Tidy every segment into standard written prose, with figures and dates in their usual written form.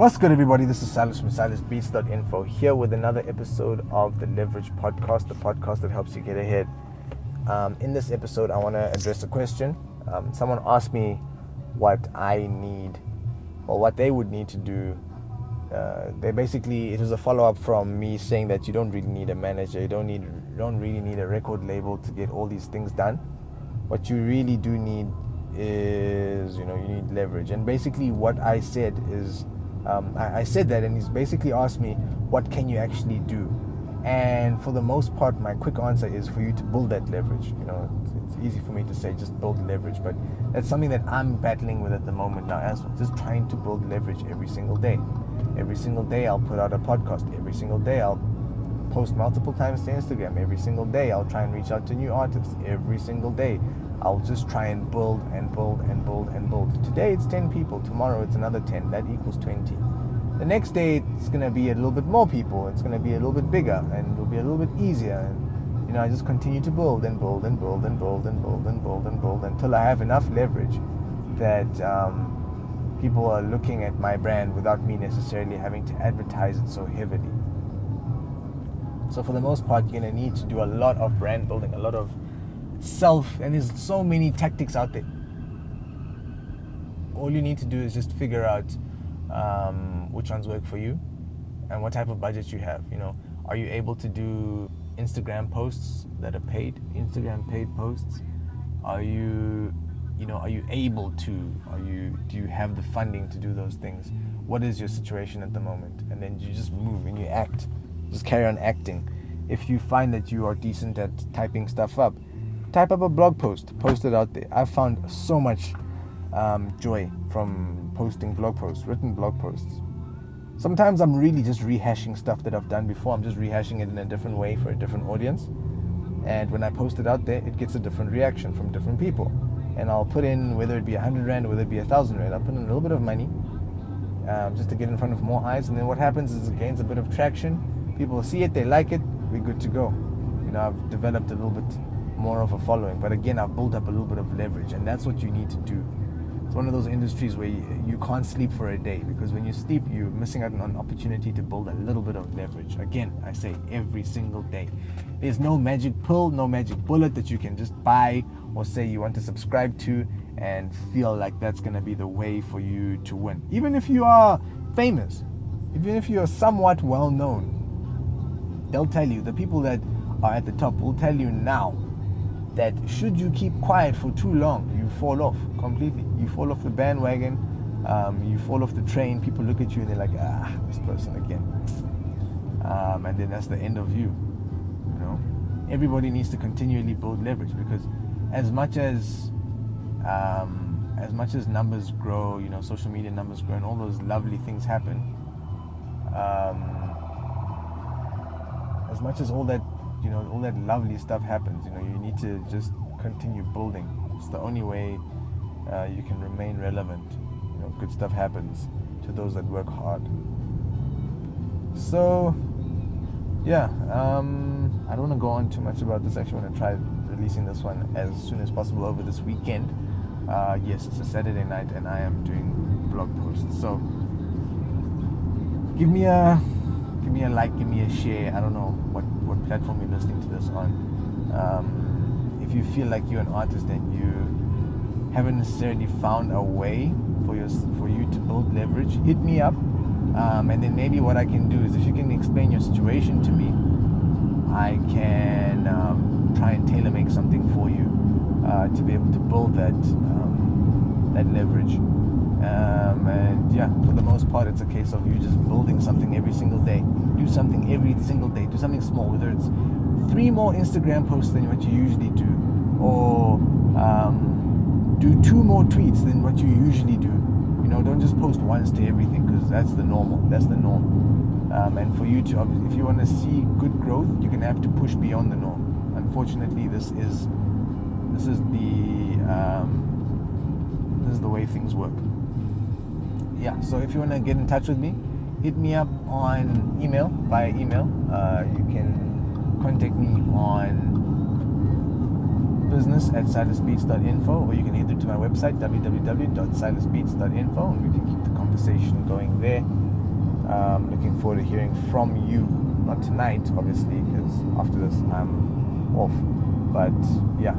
What's good, everybody? This is Silas from SilasBeats.info here with another episode of the Leverage Podcast, the podcast that helps you get ahead. In this episode, I want to address a question. Someone asked me what I need or what they would need to do. It was a follow-up from me saying that you don't really need a manager. You don't really need a record label to get all these things done. What you really do need is, you need leverage. And basically what I said is, I said that, and he's basically asked me, what can you actually do? And for the most part, my quick answer is for you to build that leverage. It's easy for me to say just build leverage, but that's something that I'm battling with at the moment now as well. Just trying to build leverage every single day. Every single day I'll put out a podcast. Every single day I'll post multiple times to Instagram. Every single day I'll try and reach out to new artists. Every single day I'll just try and build. Today it's 10 people, tomorrow it's another 10, that equals 20. The next day it's going to be a little bit more people, it's going to be a little bit bigger, and it'll be a little bit easier. And, I just continue to build until I have enough leverage that people are looking at my brand without me necessarily having to advertise it so heavily. So for the most part, you're going to need to do a lot of brand building, a lot of self, and there's so many tactics out there. All you need to do is just figure out which ones work for you and what type of budget you have. Are you able to do Instagram posts that are paid? Instagram paid posts? Do you have the funding to do those things? What is your situation at the moment? And then you just move and you act. Just carry on acting. If you find that you are decent at typing stuff up, type up a blog post, post it out there. I've found so much joy from posting blog posts, written blog posts. Sometimes I'm really just rehashing stuff that I've done before. I'm just rehashing it in a different way for a different audience. And when I post it out there, it gets a different reaction from different people. And I'll put in, whether it be 100 Rand or whether it be 1,000 Rand, I'll put in a little bit of money just to get in front of more eyes. And then what happens is it gains a bit of traction. People see it, they like it, we're good to go. I've developed a little bit more of a following, but again, I've built up a little bit of leverage, and that's what you need to do. It's one of those industries where you can't sleep for a day, because when you sleep, you're missing out on an opportunity to build a little bit of leverage. Again, I say every single day. There's no magic pill, no magic bullet that you can just buy or say you want to subscribe to and feel like that's going to be the way for you to win. Even if you are famous, even if you are somewhat well known, they'll tell you, the people that are at the top will tell you now, that should you keep quiet for too long, you fall off completely. You fall off the bandwagon, you fall off the train. People look at you and they're like, this person again. And then that's the end of you. Everybody needs to continually build leverage, because as much as numbers grow, social media numbers grow, and all those lovely things happen. As much as all that. All that lovely stuff happens. You need to just continue building. It's the only way you can remain relevant. Good stuff happens to those that work hard. So, yeah, I don't want to go on too much about this. I actually want to try releasing this one as soon as possible over this weekend. Yes, it's a Saturday night, and I am doing blog posts. So, give me a like, give me a share. I don't know what platform you're listening to this on. If you feel like you're an artist and you haven't necessarily found a way for you to build leverage, hit me up. And then maybe what I can do is, if you can explain your situation to me, I can try and tailor make something for you to be able to build that leverage. And yeah, for the most part, it's a case of you just building something every single day. Do something every single day. Do something small, whether it's 3 more Instagram posts than what you usually do, or do 2 more tweets than what you usually do. Don't just post once to everything, because that's the normal. That's the norm. And for you to, if you want to see good growth, you're gonna have to push beyond the norm. Unfortunately, this is the way things work. Yeah, so if you want to get in touch with me, hit me up on email, via email. You can contact me on business@silasbeats.info, or you can head to my website, www.silasbeats.info, and we can keep the conversation going there. Looking forward to hearing from you. Not tonight, obviously, because after this I'm off. But yeah,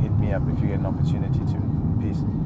hit me up if you get an opportunity to. Peace.